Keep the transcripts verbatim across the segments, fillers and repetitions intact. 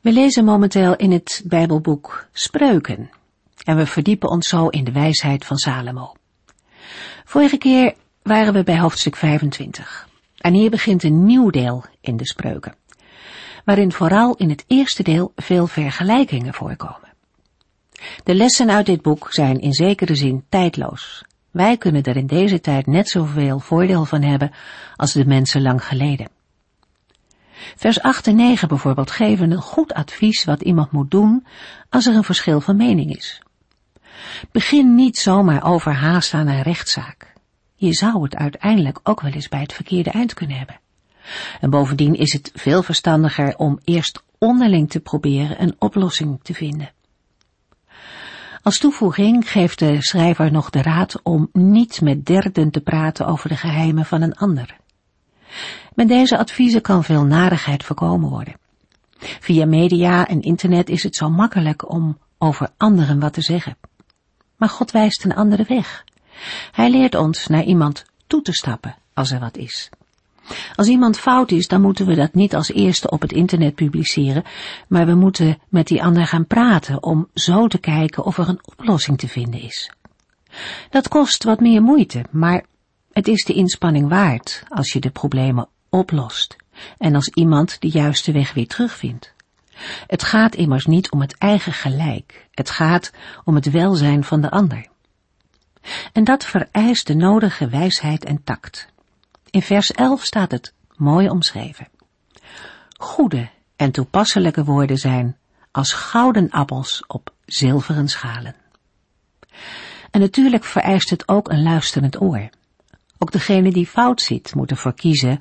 We lezen momenteel in het Bijbelboek Spreuken en we verdiepen ons zo in de wijsheid van Salomo. Vorige keer waren we bij hoofdstuk vijfentwintig en hier begint een nieuw deel in de Spreuken, waarin vooral in het eerste deel veel vergelijkingen voorkomen. De lessen uit dit boek zijn in zekere zin tijdloos. Wij kunnen er in deze tijd net zoveel voordeel van hebben als de mensen lang geleden. Vers acht en negen bijvoorbeeld geven een goed advies wat iemand moet doen als er een verschil van mening is. Begin niet zomaar overhaast aan een rechtszaak. Je zou het uiteindelijk ook wel eens bij het verkeerde eind kunnen hebben. En bovendien is het veel verstandiger om eerst onderling te proberen een oplossing te vinden. Als toevoeging geeft de schrijver nog de raad om niet met derden te praten over de geheimen van een ander. Met deze adviezen kan veel narigheid voorkomen worden. Via media en internet is het zo makkelijk om over anderen wat te zeggen. Maar God wijst een andere weg. Hij leert ons naar iemand toe te stappen als er wat is. Als iemand fout is, dan moeten we dat niet als eerste op het internet publiceren, maar we moeten met die ander gaan praten om zo te kijken of er een oplossing te vinden is. Dat kost wat meer moeite, maar het is de inspanning waard als je de problemen oplost en als iemand de juiste weg weer terugvindt. Het gaat immers niet om het eigen gelijk, het gaat om het welzijn van de ander. En dat vereist de nodige wijsheid en tact. In vers elf staat het mooi omschreven. Goede en toepasselijke woorden zijn als gouden appels op zilveren schalen. En natuurlijk vereist het ook een luisterend oor. Ook degene die fout ziet moet ervoor kiezen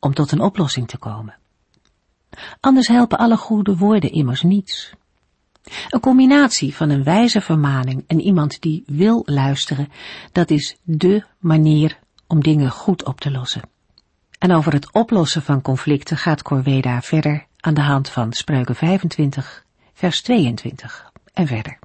om tot een oplossing te komen. Anders helpen alle goede woorden immers niets. Een combinatie van een wijze vermaning en iemand die wil luisteren, dat is dé manier om dingen goed op te lossen. En over het oplossen van conflicten gaat Cor Weda verder aan de hand van Spreuken vijfentwintig, vers tweeëntwintig en verder.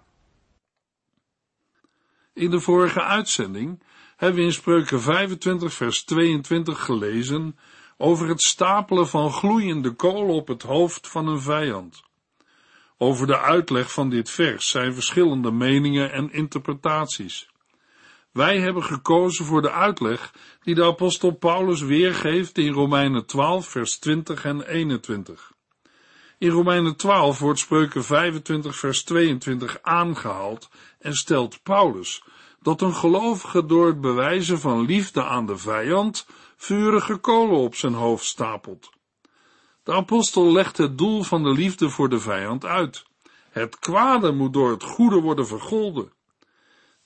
In de vorige uitzending hebben we in Spreuken vijfentwintig, vers tweeëntwintig gelezen over het stapelen van gloeiende kolen op het hoofd van een vijand. Over de uitleg van dit vers zijn verschillende meningen en interpretaties. Wij hebben gekozen voor de uitleg die de apostel Paulus weergeeft in Romeinen twaalf, vers twintig en eenentwintig. In Romeinen twaalf wordt Spreuken vijfentwintig, vers tweeëntwintig aangehaald en stelt Paulus dat een gelovige door het bewijzen van liefde aan de vijand vurige kolen op zijn hoofd stapelt. De apostel legt het doel van de liefde voor de vijand uit. Het kwade moet door het goede worden vergolden.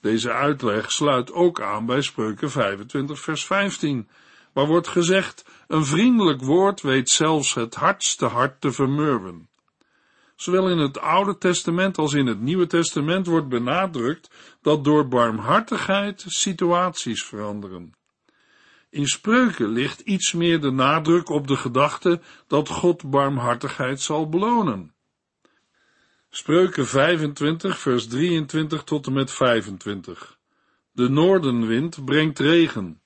Deze uitleg sluit ook aan bij Spreuken vijfentwintig, vers vijftien, waar wordt gezegd, een vriendelijk woord weet zelfs het hardste hart te vermurwen. Zowel in het Oude Testament als in het Nieuwe Testament wordt benadrukt dat door barmhartigheid situaties veranderen. In Spreuken ligt iets meer de nadruk op de gedachte dat God barmhartigheid zal belonen. Spreuken vijfentwintig, vers drieëntwintig tot en met vijfentwintig. De noordenwind brengt regen.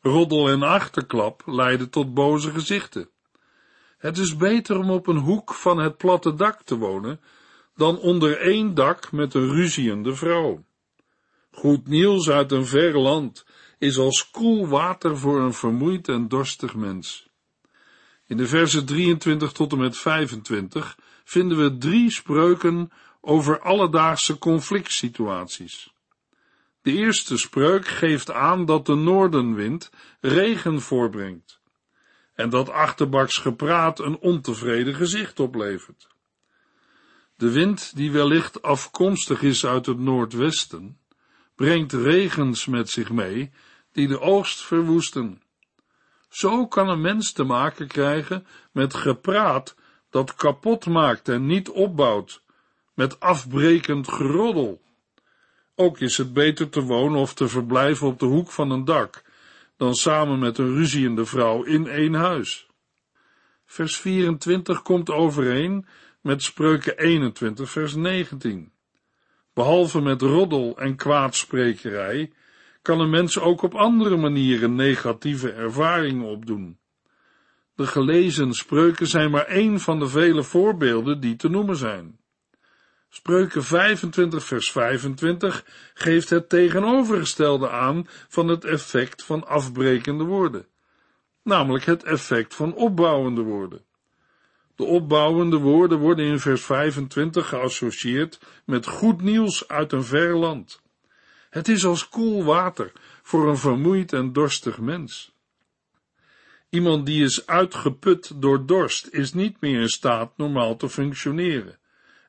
Roddel en achterklap leiden tot boze gezichten. Het is beter om op een hoek van het platte dak te wonen, dan onder één dak met een ruziende vrouw. Goed nieuws uit een ver land is als koel water voor een vermoeid en dorstig mens. In de verzen drieëntwintig tot en met vijfentwintig vinden we drie spreuken over alledaagse conflict situaties. De eerste spreuk geeft aan dat de noordenwind regen voorbrengt en dat achterbaks gepraat een ontevreden gezicht oplevert. De wind, die wellicht afkomstig is uit het noordwesten, brengt regens met zich mee die de oogst verwoesten. Zo kan een mens te maken krijgen met gepraat dat kapot maakt en niet opbouwt, met afbrekend geroddel. Ook is het beter te wonen of te verblijven op de hoek van een dak, dan samen met een ruziende vrouw in één huis. Vers vierentwintig komt overeen met Spreuken eenentwintig, vers negentien. Behalve met roddel en kwaadsprekerij, kan een mens ook op andere manieren negatieve ervaringen opdoen. De gelezen spreuken zijn maar één van de vele voorbeelden die te noemen zijn. Spreuken vijfentwintig, vers vijfentwintig geeft het tegenovergestelde aan van het effect van afbrekende woorden, namelijk het effect van opbouwende woorden. De opbouwende woorden worden in vers vijfentwintig geassocieerd met goed nieuws uit een ver land. Het is als koel water voor een vermoeid en dorstig mens. Iemand die is uitgeput door dorst is niet meer in staat normaal te functioneren,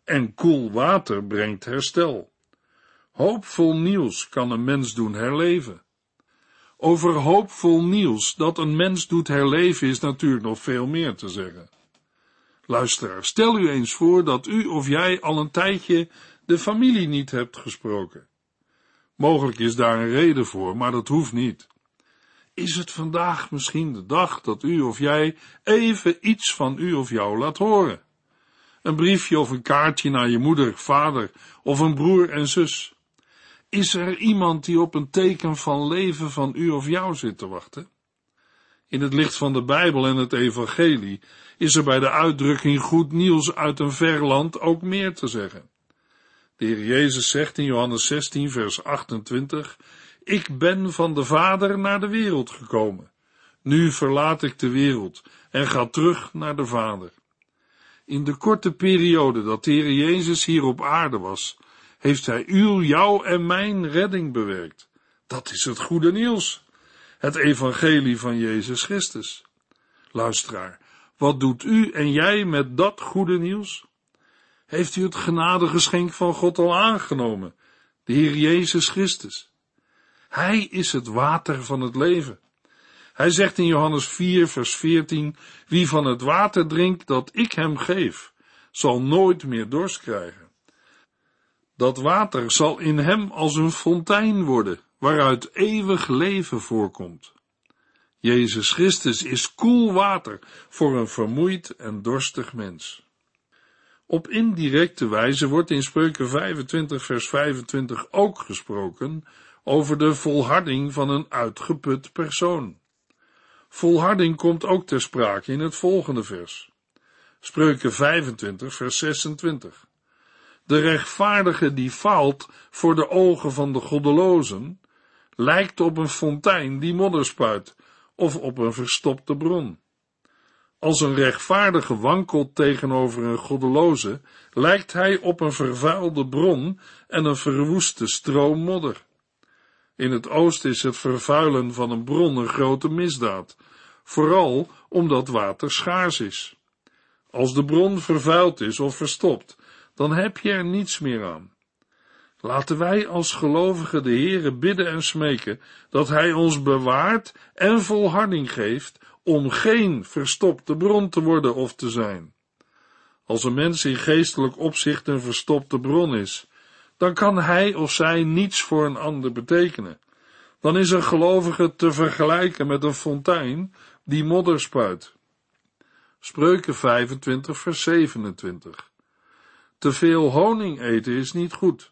en koel water brengt herstel. Hoopvol nieuws kan een mens doen herleven. Over hoopvol nieuws dat een mens doet herleven is natuurlijk nog veel meer te zeggen. Luisteraar, stel u eens voor dat u of jij al een tijdje de familie niet hebt gesproken. Mogelijk is daar een reden voor, maar dat hoeft niet. Is het vandaag misschien de dag dat u of jij even iets van u of jou laat horen? Een briefje of een kaartje naar je moeder, vader of een broer en zus. Is er iemand die op een teken van leven van u of jou zit te wachten? In het licht van de Bijbel en het evangelie is er bij de uitdrukking goed nieuws uit een ver land ook meer te zeggen. De Heer Jezus zegt in Johannes zestien, vers achtentwintig, ik ben van de Vader naar de wereld gekomen. Nu verlaat ik de wereld en ga terug naar de Vader. In de korte periode dat de Heer Jezus hier op aarde was, heeft Hij uw, jou en mijn redding bewerkt. Dat is het goede nieuws, het evangelie van Jezus Christus. Luisteraar, wat doet u en jij met dat goede nieuws? Heeft u het genadegeschenk van God al aangenomen, de Heer Jezus Christus? Hij is het water van het leven. Hij zegt in Johannes vier, vers veertien, wie van het water drinkt dat ik hem geef, zal nooit meer dorst krijgen. Dat water zal in hem als een fontein worden, waaruit eeuwig leven voorkomt. Jezus Christus is koel water voor een vermoeid en dorstig mens. Op indirecte wijze wordt in Spreuken vijfentwintig, vers vijfentwintig ook gesproken over de volharding van een uitgeput persoon. Volharding komt ook ter sprake in het volgende vers. Spreuken vijfentwintig, vers zesentwintig. De rechtvaardige die faalt voor de ogen van de goddelozen, lijkt op een fontein die modder spuit, of op een verstopte bron. Als een rechtvaardige wankelt tegenover een goddeloze, lijkt hij op een vervuilde bron en een verwoeste stroom modder. In het oosten is het vervuilen van een bron een grote misdaad, vooral omdat water schaars is. Als de bron vervuild is of verstopt, dan heb je er niets meer aan. Laten wij als gelovigen de Heere bidden en smeken, dat Hij ons bewaart en volharding geeft, om geen verstopte bron te worden of te zijn. Als een mens in geestelijk opzicht een verstopte bron is, dan kan hij of zij niets voor een ander betekenen. Dan is een gelovige te vergelijken met een fontein die modder spuit. Spreuken vijfentwintig, vers zevenentwintig. Te veel honing eten is niet goed,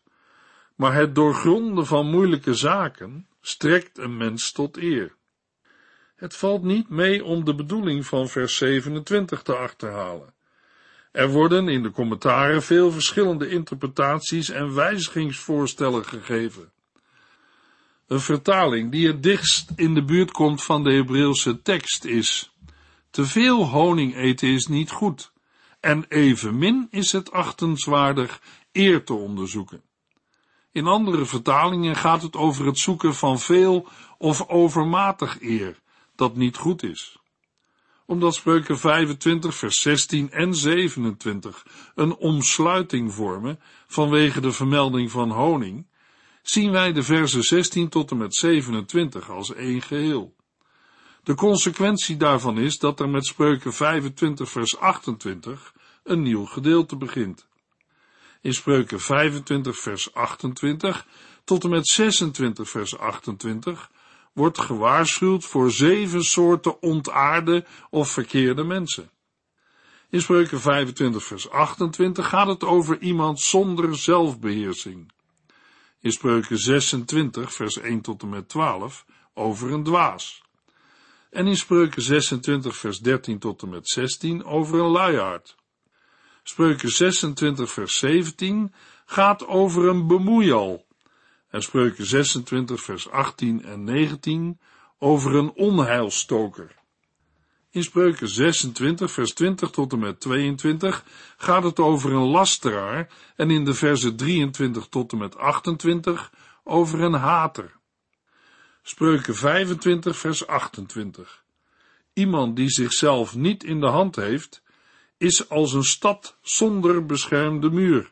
maar het doorgronden van moeilijke zaken strekt een mens tot eer. Het valt niet mee om de bedoeling van vers zevenentwintig te achterhalen. Er worden in de commentaren veel verschillende interpretaties en wijzigingsvoorstellen gegeven. Een vertaling die het dichtst in de buurt komt van de Hebreeuwse tekst is: te veel honing eten is niet goed, en evenmin is het achtenswaardig eer te onderzoeken. In andere vertalingen gaat het over het zoeken van veel of overmatig eer, dat niet goed is. Omdat Spreuken vijfentwintig, vers zestien en zevenentwintig een omsluiting vormen vanwege de vermelding van honing, zien wij de versen zestien tot en met zevenentwintig als één geheel. De consequentie daarvan is dat er met Spreuken vijfentwintig, vers achtentwintig een nieuw gedeelte begint. in Spreuken vijfentwintig vers achtentwintig tot en met zesentwintig vers achtentwintig, wordt gewaarschuwd voor zeven soorten ontaarde of verkeerde mensen. In Spreuken vijfentwintig vers achtentwintig gaat het over iemand zonder zelfbeheersing. In Spreuken zesentwintig vers één tot en met twaalf over een dwaas. En in Spreuken zesentwintig vers dertien tot en met zestien over een luiaard. Spreuken zesentwintig vers zeventien gaat over een bemoeial. En Spreuken zesentwintig vers achttien en negentien over een onheilstoker. In Spreuken zesentwintig vers twintig tot en met tweeëntwintig gaat het over een lasteraar en in de verzen drieëntwintig tot en met achtentwintig over een hater. Spreuken vijfentwintig vers achtentwintig. Iemand die zichzelf niet in de hand heeft, is als een stad zonder beschermde muur.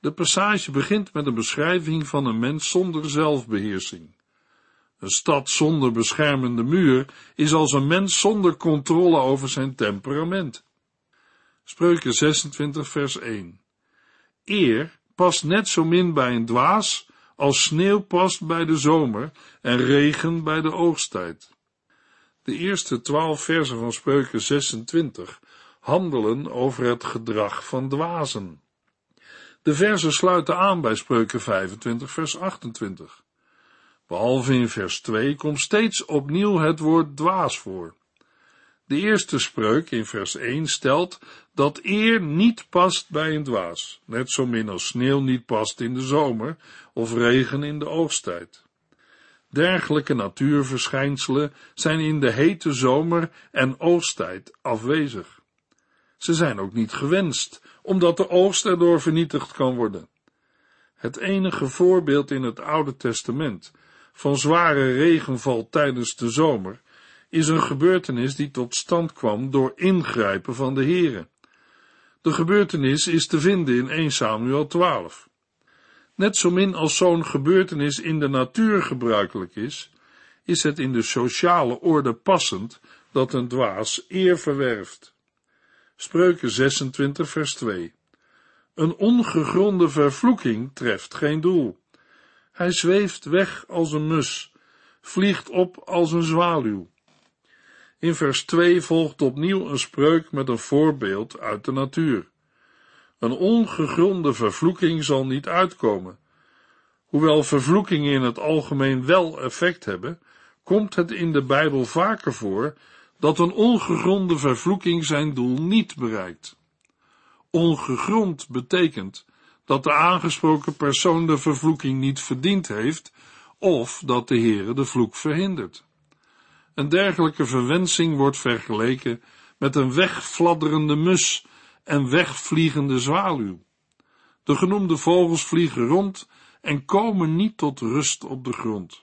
De passage begint met een beschrijving van een mens zonder zelfbeheersing. Een stad zonder beschermende muur is als een mens zonder controle over zijn temperament. Spreuken zesentwintig vers één. Eer past net zo min bij een dwaas als sneeuw past bij de zomer en regen bij de oogsttijd. De eerste twaalf versen van Spreuken zesentwintig handelen over het gedrag van dwazen. De versen sluiten aan bij Spreuken vijfentwintig vers achtentwintig. Behalve in vers twee komt steeds opnieuw het woord dwaas voor. De eerste spreuk in vers één stelt dat eer niet past bij een dwaas, net zo min als sneeuw niet past in de zomer of regen in de oogsttijd. Dergelijke natuurverschijnselen zijn in de hete zomer en oogsttijd afwezig. Ze zijn ook niet gewenst, omdat de oogst erdoor vernietigd kan worden. Het enige voorbeeld in het Oude Testament van zware regenval tijdens de zomer is een gebeurtenis die tot stand kwam door ingrijpen van de Here. De gebeurtenis is te vinden in Eerste Samuel twaalf. Net zo min als zo'n gebeurtenis in de natuur gebruikelijk is, is het in de sociale orde passend dat een dwaas eer verwerft. Spreuken zesentwintig vers twee. Een ongegronde vervloeking treft geen doel. Hij zweeft weg als een mus, vliegt op als een zwaluw. In vers twee volgt opnieuw een spreuk met een voorbeeld uit de natuur. Een ongegronde vervloeking zal niet uitkomen. Hoewel vervloekingen in het algemeen wel effect hebben, komt het in de Bijbel vaker voor dat een ongegronde vervloeking zijn doel niet bereikt. Ongegrond betekent dat de aangesproken persoon de vervloeking niet verdiend heeft of dat de Heere de vloek verhindert. Een dergelijke verwensing wordt vergeleken met een wegfladderende mus en wegvliegende zwaluw. De genoemde vogels vliegen rond en komen niet tot rust op de grond.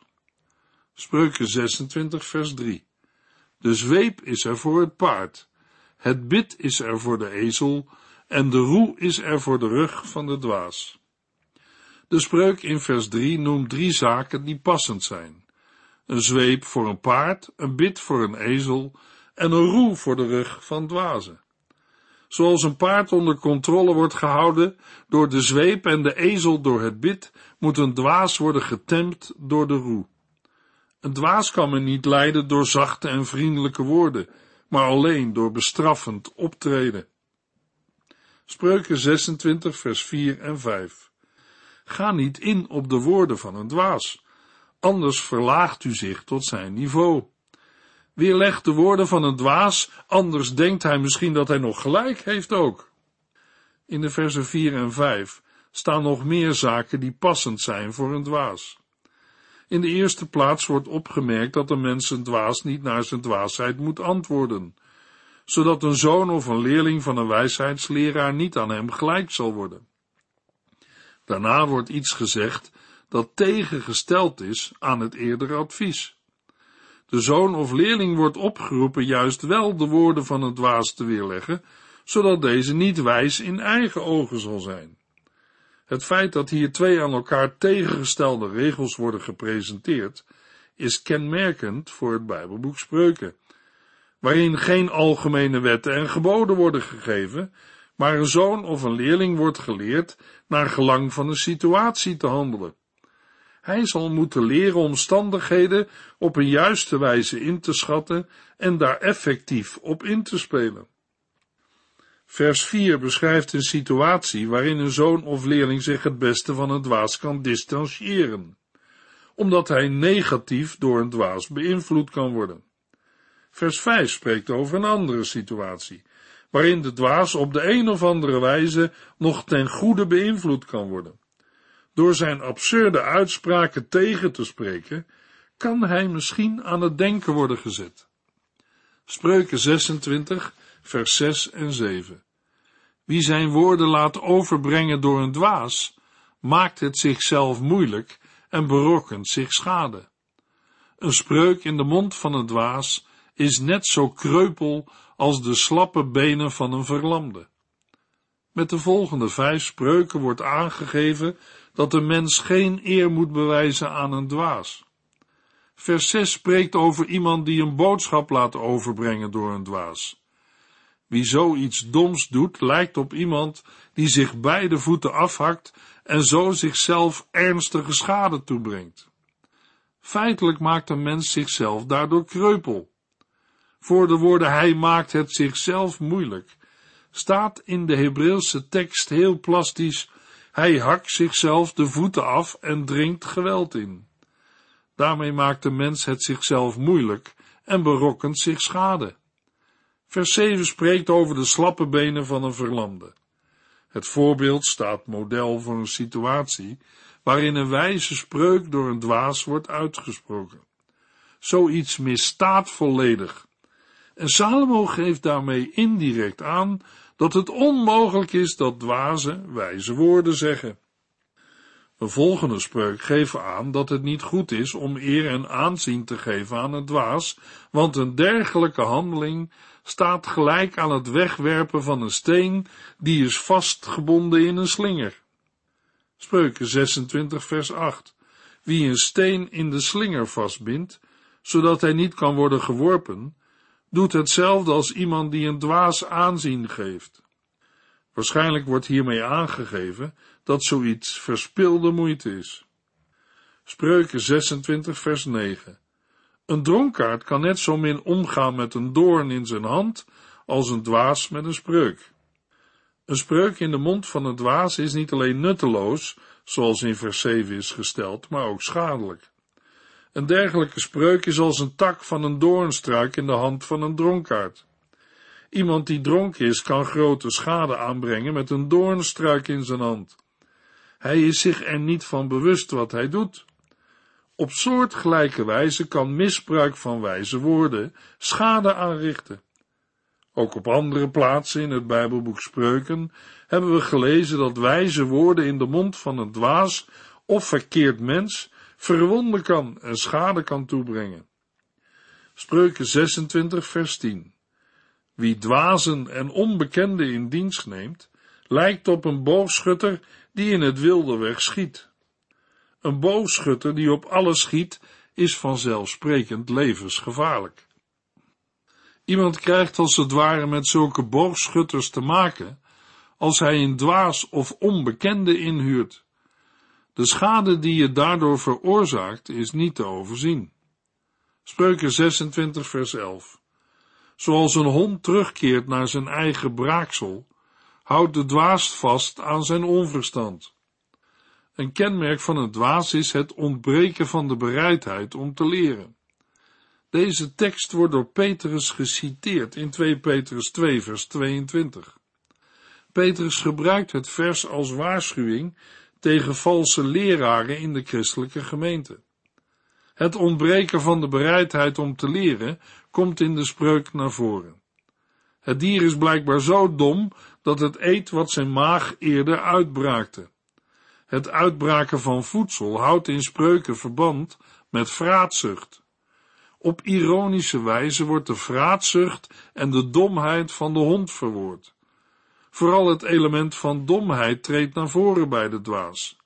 Spreuken zesentwintig vers drie. De zweep is er voor het paard, het bit is er voor de ezel en de roe is er voor de rug van de dwaas. De spreuk in vers drie noemt drie zaken die passend zijn. Een zweep voor een paard, een bit voor een ezel en een roe voor de rug van dwazen. Zoals een paard onder controle wordt gehouden door de zweep en de ezel door het bit, moet een dwaas worden getemd door de roe. Een dwaas kan men niet leiden door zachte en vriendelijke woorden, maar alleen door bestraffend optreden. Spreuken zesentwintig vers vier en vijf. Ga niet in op de woorden van een dwaas, anders verlaagt u zich tot zijn niveau. Weerleg de woorden van een dwaas, anders denkt hij misschien dat hij nog gelijk heeft ook. In de versen vier en vijf staan nog meer zaken die passend zijn voor een dwaas. In de eerste plaats wordt opgemerkt dat een mens een dwaas niet naar zijn dwaasheid moet antwoorden, zodat een zoon of een leerling van een wijsheidsleraar niet aan hem gelijk zal worden. Daarna wordt iets gezegd dat tegengesteld is aan het eerdere advies. De zoon of leerling wordt opgeroepen juist wel de woorden van een dwaas te weerleggen, zodat deze niet wijs in eigen ogen zal zijn. Het feit dat hier twee aan elkaar tegengestelde regels worden gepresenteerd, is kenmerkend voor het Bijbelboek Spreuken, waarin geen algemene wetten en geboden worden gegeven, maar een zoon of een leerling wordt geleerd naar gelang van een situatie te handelen. Hij zal moeten leren omstandigheden op een juiste wijze in te schatten en daar effectief op in te spelen. Vers vier beschrijft een situatie waarin een zoon of leerling zich het beste van een dwaas kan distancieren, omdat hij negatief door een dwaas beïnvloed kan worden. Vers vijf spreekt over een andere situatie, waarin de dwaas op de een of andere wijze nog ten goede beïnvloed kan worden. Door zijn absurde uitspraken tegen te spreken, kan hij misschien aan het denken worden gezet. Spreuken zesentwintig, vers zes en zeven. Wie zijn woorden laat overbrengen door een dwaas, maakt het zichzelf moeilijk en berokkent zich schade. Een spreuk in de mond van een dwaas is net zo kreupel als de slappe benen van een verlamde. Met de volgende vijf spreuken wordt aangegeven dat een mens geen eer moet bewijzen aan een dwaas. Vers zes spreekt over iemand die een boodschap laat overbrengen door een dwaas. Wie zoiets doms doet, lijkt op iemand die zich beide voeten afhakt en zo zichzelf ernstige schade toebrengt. Feitelijk maakt een mens zichzelf daardoor kreupel. Voor de woorden hij maakt het zichzelf moeilijk, staat in de Hebreeuwse tekst heel plastisch: hij hakt zichzelf de voeten af en dringt geweld in. Daarmee maakt de mens het zichzelf moeilijk en berokkent zich schade. Vers zeven spreekt over de slappe benen van een verlamde. Het voorbeeld staat model voor een situatie waarin een wijze spreuk door een dwaas wordt uitgesproken. Zoiets misstaat volledig. En Salomo geeft daarmee indirect aan dat het onmogelijk is dat dwazen wijze woorden zeggen. De volgende spreuk geeft aan dat het niet goed is om eer en aanzien te geven aan een dwaas, want een dergelijke handeling staat gelijk aan het wegwerpen van een steen die is vastgebonden in een slinger. Spreuken zesentwintig vers acht. Wie een steen in de slinger vastbindt, zodat hij niet kan worden geworpen, doet hetzelfde als iemand die een dwaas aanzien geeft. Waarschijnlijk wordt hiermee aangegeven dat zoiets verspilde moeite is. Spreuken zesentwintig vers negen. Een dronkaard kan net zo min omgaan met een doorn in zijn hand als een dwaas met een spreuk. Een spreuk in de mond van een dwaas is niet alleen nutteloos, zoals in vers zeven is gesteld, maar ook schadelijk. Een dergelijke spreuk is als een tak van een doornstruik in de hand van een dronkaard. Iemand die dronken is, kan grote schade aanbrengen met een doornstruik in zijn hand. Hij is zich er niet van bewust wat hij doet. Op soortgelijke wijze kan misbruik van wijze woorden schade aanrichten. Ook op andere plaatsen in het Bijbelboek Spreuken hebben we gelezen dat wijze woorden in de mond van een dwaas of verkeerd mens verwonden kan en schade kan toebrengen. Spreuken zesentwintig vers tien. Wie dwazen en onbekenden in dienst neemt, lijkt op een boogschutter die in het wilde weg schiet. Een boogschutter die op alles schiet, is vanzelfsprekend levensgevaarlijk. Iemand krijgt als het ware met zulke boogschutters te maken, als hij een dwaas of onbekende inhuurt. De schade die je daardoor veroorzaakt, is niet te overzien. Spreuken zesentwintig vers elf. Zoals een hond terugkeert naar zijn eigen braaksel, houdt de dwaas vast aan zijn onverstand. Een kenmerk van een dwaas is het ontbreken van de bereidheid om te leren. Deze tekst wordt door Petrus geciteerd in tweede Petrus twee vers tweeëntwintig. Petrus gebruikt het vers als waarschuwing tegen valse leraren in de christelijke gemeente. Het ontbreken van de bereidheid om te leren komt in de spreuk naar voren. Het dier is blijkbaar zo dom dat het eet wat zijn maag eerder uitbraakte. Het uitbraken van voedsel houdt in spreuken verband met vraatzucht. Op ironische wijze wordt de vraatzucht en de domheid van de hond verwoord. Vooral het element van domheid treedt naar voren bij de dwaas.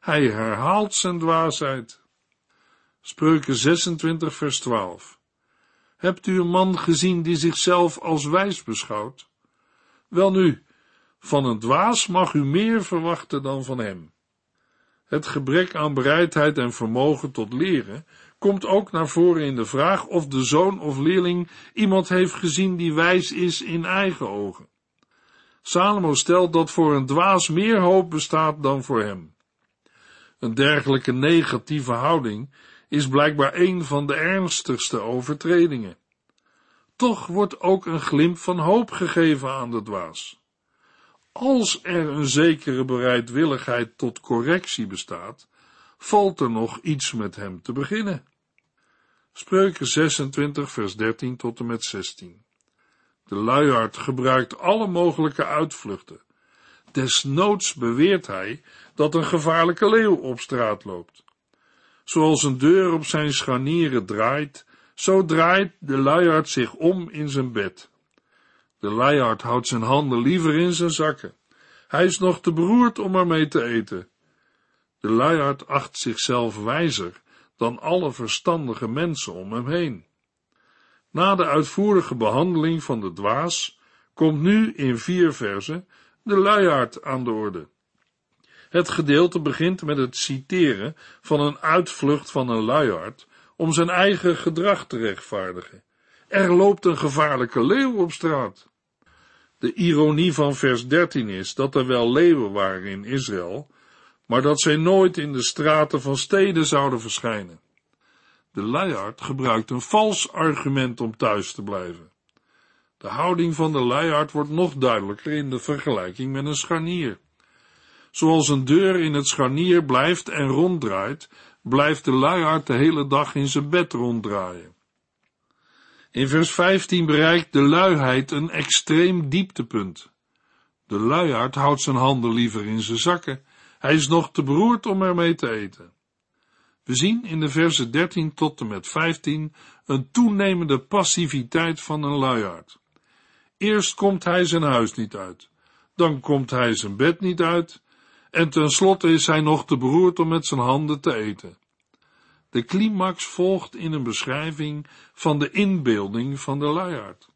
Hij herhaalt zijn dwaasheid. Spreuken zesentwintig vers twaalf. Hebt u een man gezien die zichzelf als wijs beschouwt? Welnu, Van een dwaas mag u meer verwachten dan van hem. Het gebrek aan bereidheid en vermogen tot leren komt ook naar voren in de vraag of de zoon of leerling iemand heeft gezien die wijs is in eigen ogen. Salomo stelt dat voor een dwaas meer hoop bestaat dan voor hem. Een dergelijke negatieve houding is blijkbaar een van de ernstigste overtredingen. Toch wordt ook een glimp van hoop gegeven aan de dwaas. Als er een zekere bereidwilligheid tot correctie bestaat, valt er nog iets met hem te beginnen. Spreuken zesentwintig, vers dertien tot en met zestien. De luiaard gebruikt alle mogelijke uitvluchten. Desnoods beweert hij dat een gevaarlijke leeuw op straat loopt. Zoals een deur op zijn scharnieren draait, zo draait de luiaard zich om in zijn bed. De luiaard houdt zijn handen liever in zijn zakken. Hij is nog te beroerd om ermee te eten. De luiaard acht zichzelf wijzer dan alle verstandige mensen om hem heen. Na de uitvoerige behandeling van de dwaas komt nu in vier verzen de luiaard aan de orde. Het gedeelte begint met het citeren van een uitvlucht van een luiaard om zijn eigen gedrag te rechtvaardigen. Er loopt een gevaarlijke leeuw op straat. De ironie van vers dertien is dat er wel leeuwen waren in Israël, maar dat zij nooit in de straten van steden zouden verschijnen. De luiaard gebruikt een vals argument om thuis te blijven. De houding van de luiaard wordt nog duidelijker in de vergelijking met een scharnier. Zoals een deur in het scharnier blijft en ronddraait, blijft de luiaard de hele dag in zijn bed ronddraaien. In vers vijftien bereikt de luiheid een extreem dieptepunt. De luiaard houdt zijn handen liever in zijn zakken. Hij is nog te beroerd om ermee te eten. We zien in de versen dertien tot en met vijftien een toenemende passiviteit van een luiaard. Eerst komt hij zijn huis niet uit, dan komt hij zijn bed niet uit, en tenslotte is hij nog te beroerd om met zijn handen te eten. De climax volgt in een beschrijving van de inbeelding van de luiaard.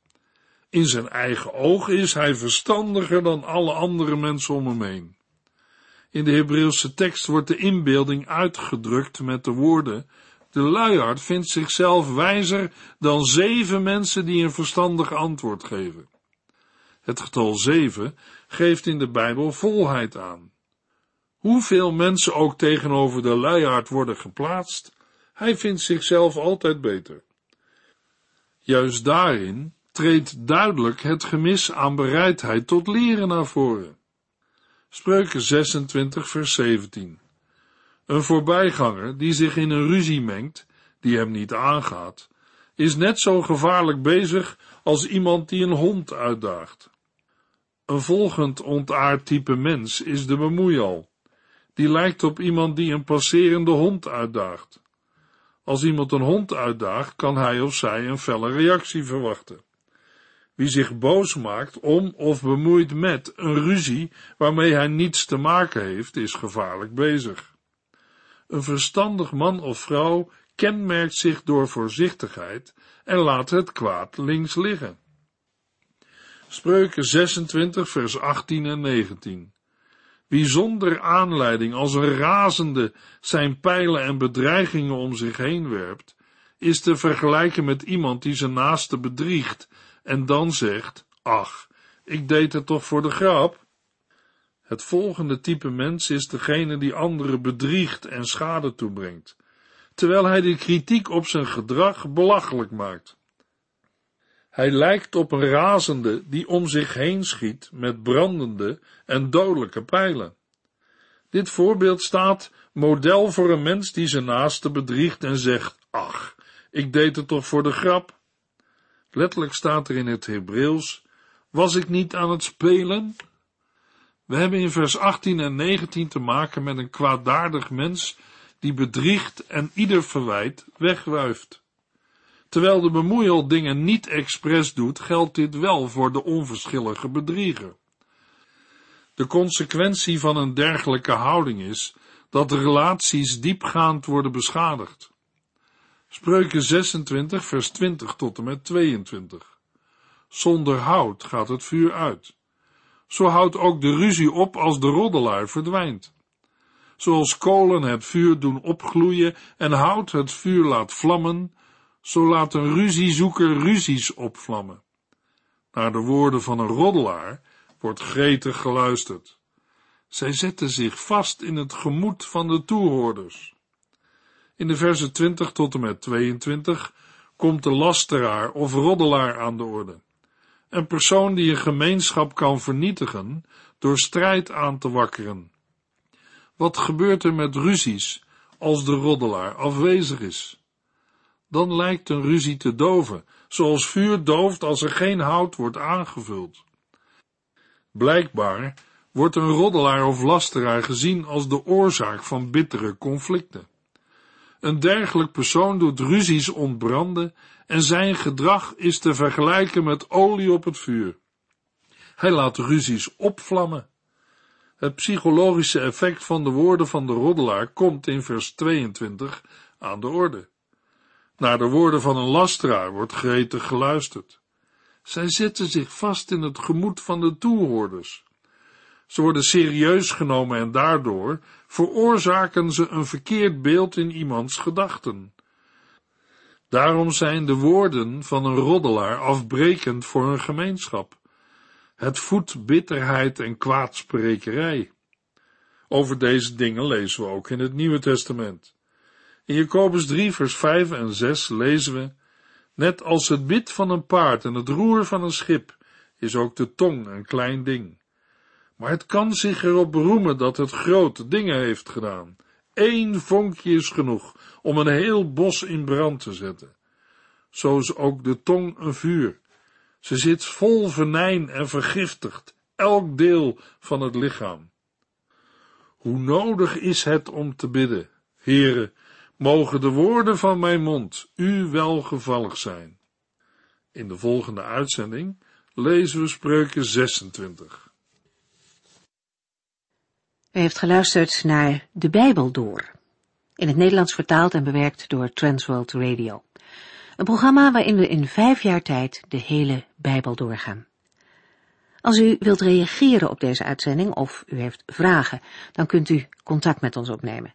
In zijn eigen ogen is hij verstandiger dan alle andere mensen om hem heen. In de Hebreeuwse tekst wordt de inbeelding uitgedrukt met de woorden: de luiaard vindt zichzelf wijzer dan zeven mensen die een verstandig antwoord geven. Het getal zeven geeft in de Bijbel volheid aan. Hoeveel mensen ook tegenover de luiaard worden geplaatst, hij vindt zichzelf altijd beter. Juist daarin treedt duidelijk het gemis aan bereidheid tot leren naar voren. Spreuken zesentwintig, vers zeventien. Een voorbijganger die zich in een ruzie mengt, die hem niet aangaat, is net zo gevaarlijk bezig als iemand die een hond uitdaagt. Een volgend ontaard type mens is de bemoeial. Die lijkt op iemand die een passerende hond uitdaagt. Als iemand een hond uitdaagt, kan hij of zij een felle reactie verwachten. Wie zich boos maakt om of bemoeit met een ruzie waarmee hij niets te maken heeft, is gevaarlijk bezig. Een verstandig man of vrouw kenmerkt zich door voorzichtigheid en laat het kwaad links liggen. Spreuken zesentwintig, vers achttien en negentien. Wie zonder aanleiding als een razende zijn pijlen en bedreigingen om zich heen werpt, is te vergelijken met iemand die zijn naaste bedriegt en dan zegt: ach, ik deed het toch voor de grap? Het volgende type mens is degene die anderen bedriegt en schade toebrengt, terwijl hij de kritiek op zijn gedrag belachelijk maakt. Hij lijkt op een razende die om zich heen schiet met brandende en dodelijke pijlen. Dit voorbeeld staat model voor een mens die zijn naaste bedriegt en zegt: ach, ik deed het toch voor de grap? Letterlijk staat er in het Hebreeuws: was ik niet aan het spelen? We hebben in vers achttien en negentien te maken met een kwaadaardig mens die bedriegt en ieder verwijt wegwuift. Terwijl de bemoeial dingen niet expres doet, geldt dit wel voor de onverschillige bedrieger. De consequentie van een dergelijke houding is dat de relaties diepgaand worden beschadigd. Spreuken zesentwintig, vers twintig tot en met tweeëntwintig. Zonder hout gaat het vuur uit. Zo houdt ook de ruzie op als de roddelaar verdwijnt. Zoals kolen het vuur doen opgloeien en hout het vuur laat vlammen, zo laat een ruziezoeker ruzies opvlammen. Naar de woorden van een roddelaar wordt gretig geluisterd. Zij zetten zich vast in het gemoed van de toehoorders. In de versen twintig tot en met tweeëntwintig komt de lasteraar of roddelaar aan de orde. Een persoon die een gemeenschap kan vernietigen door strijd aan te wakkeren. Wat gebeurt er met ruzies als de roddelaar afwezig is? Dan lijkt een ruzie te doven, zoals vuur dooft als er geen hout wordt aangevuld. Blijkbaar wordt een roddelaar of lasteraar gezien als de oorzaak van bittere conflicten. Een dergelijk persoon doet ruzies ontbranden en zijn gedrag is te vergelijken met olie op het vuur. Hij laat ruzies opvlammen. Het psychologische effect van de woorden van de roddelaar komt in vers tweeëntwintig aan de orde. Naar de woorden van een lasteraar wordt gretig geluisterd. Zij zetten zich vast in het gemoed van de toehoorders. Ze worden serieus genomen en daardoor veroorzaken ze een verkeerd beeld in iemands gedachten. Daarom zijn de woorden van een roddelaar afbrekend voor een gemeenschap. Het voedt bitterheid en kwaadsprekerij. Over deze dingen lezen we ook in het Nieuwe Testament. In Jacobus drie, vers vijf en zes lezen we: net als het bit van een paard en het roer van een schip, is ook de tong een klein ding. Maar het kan zich erop beroemen dat het grote dingen heeft gedaan. Eén vonkje is genoeg om een heel bos in brand te zetten. Zo is ook de tong een vuur. Ze zit vol venijn en vergiftigt elk deel van het lichaam. Hoe nodig is het om te bidden? Heere, mogen de woorden van mijn mond u welgevallig zijn. In de volgende uitzending lezen we Spreuken zesentwintig. U heeft geluisterd naar De Bijbel Door, in het Nederlands vertaald en bewerkt door Transworld Radio. Een programma waarin we in vijf jaar tijd de hele Bijbel doorgaan. Als u wilt reageren op deze uitzending of u heeft vragen, dan kunt u contact met ons opnemen.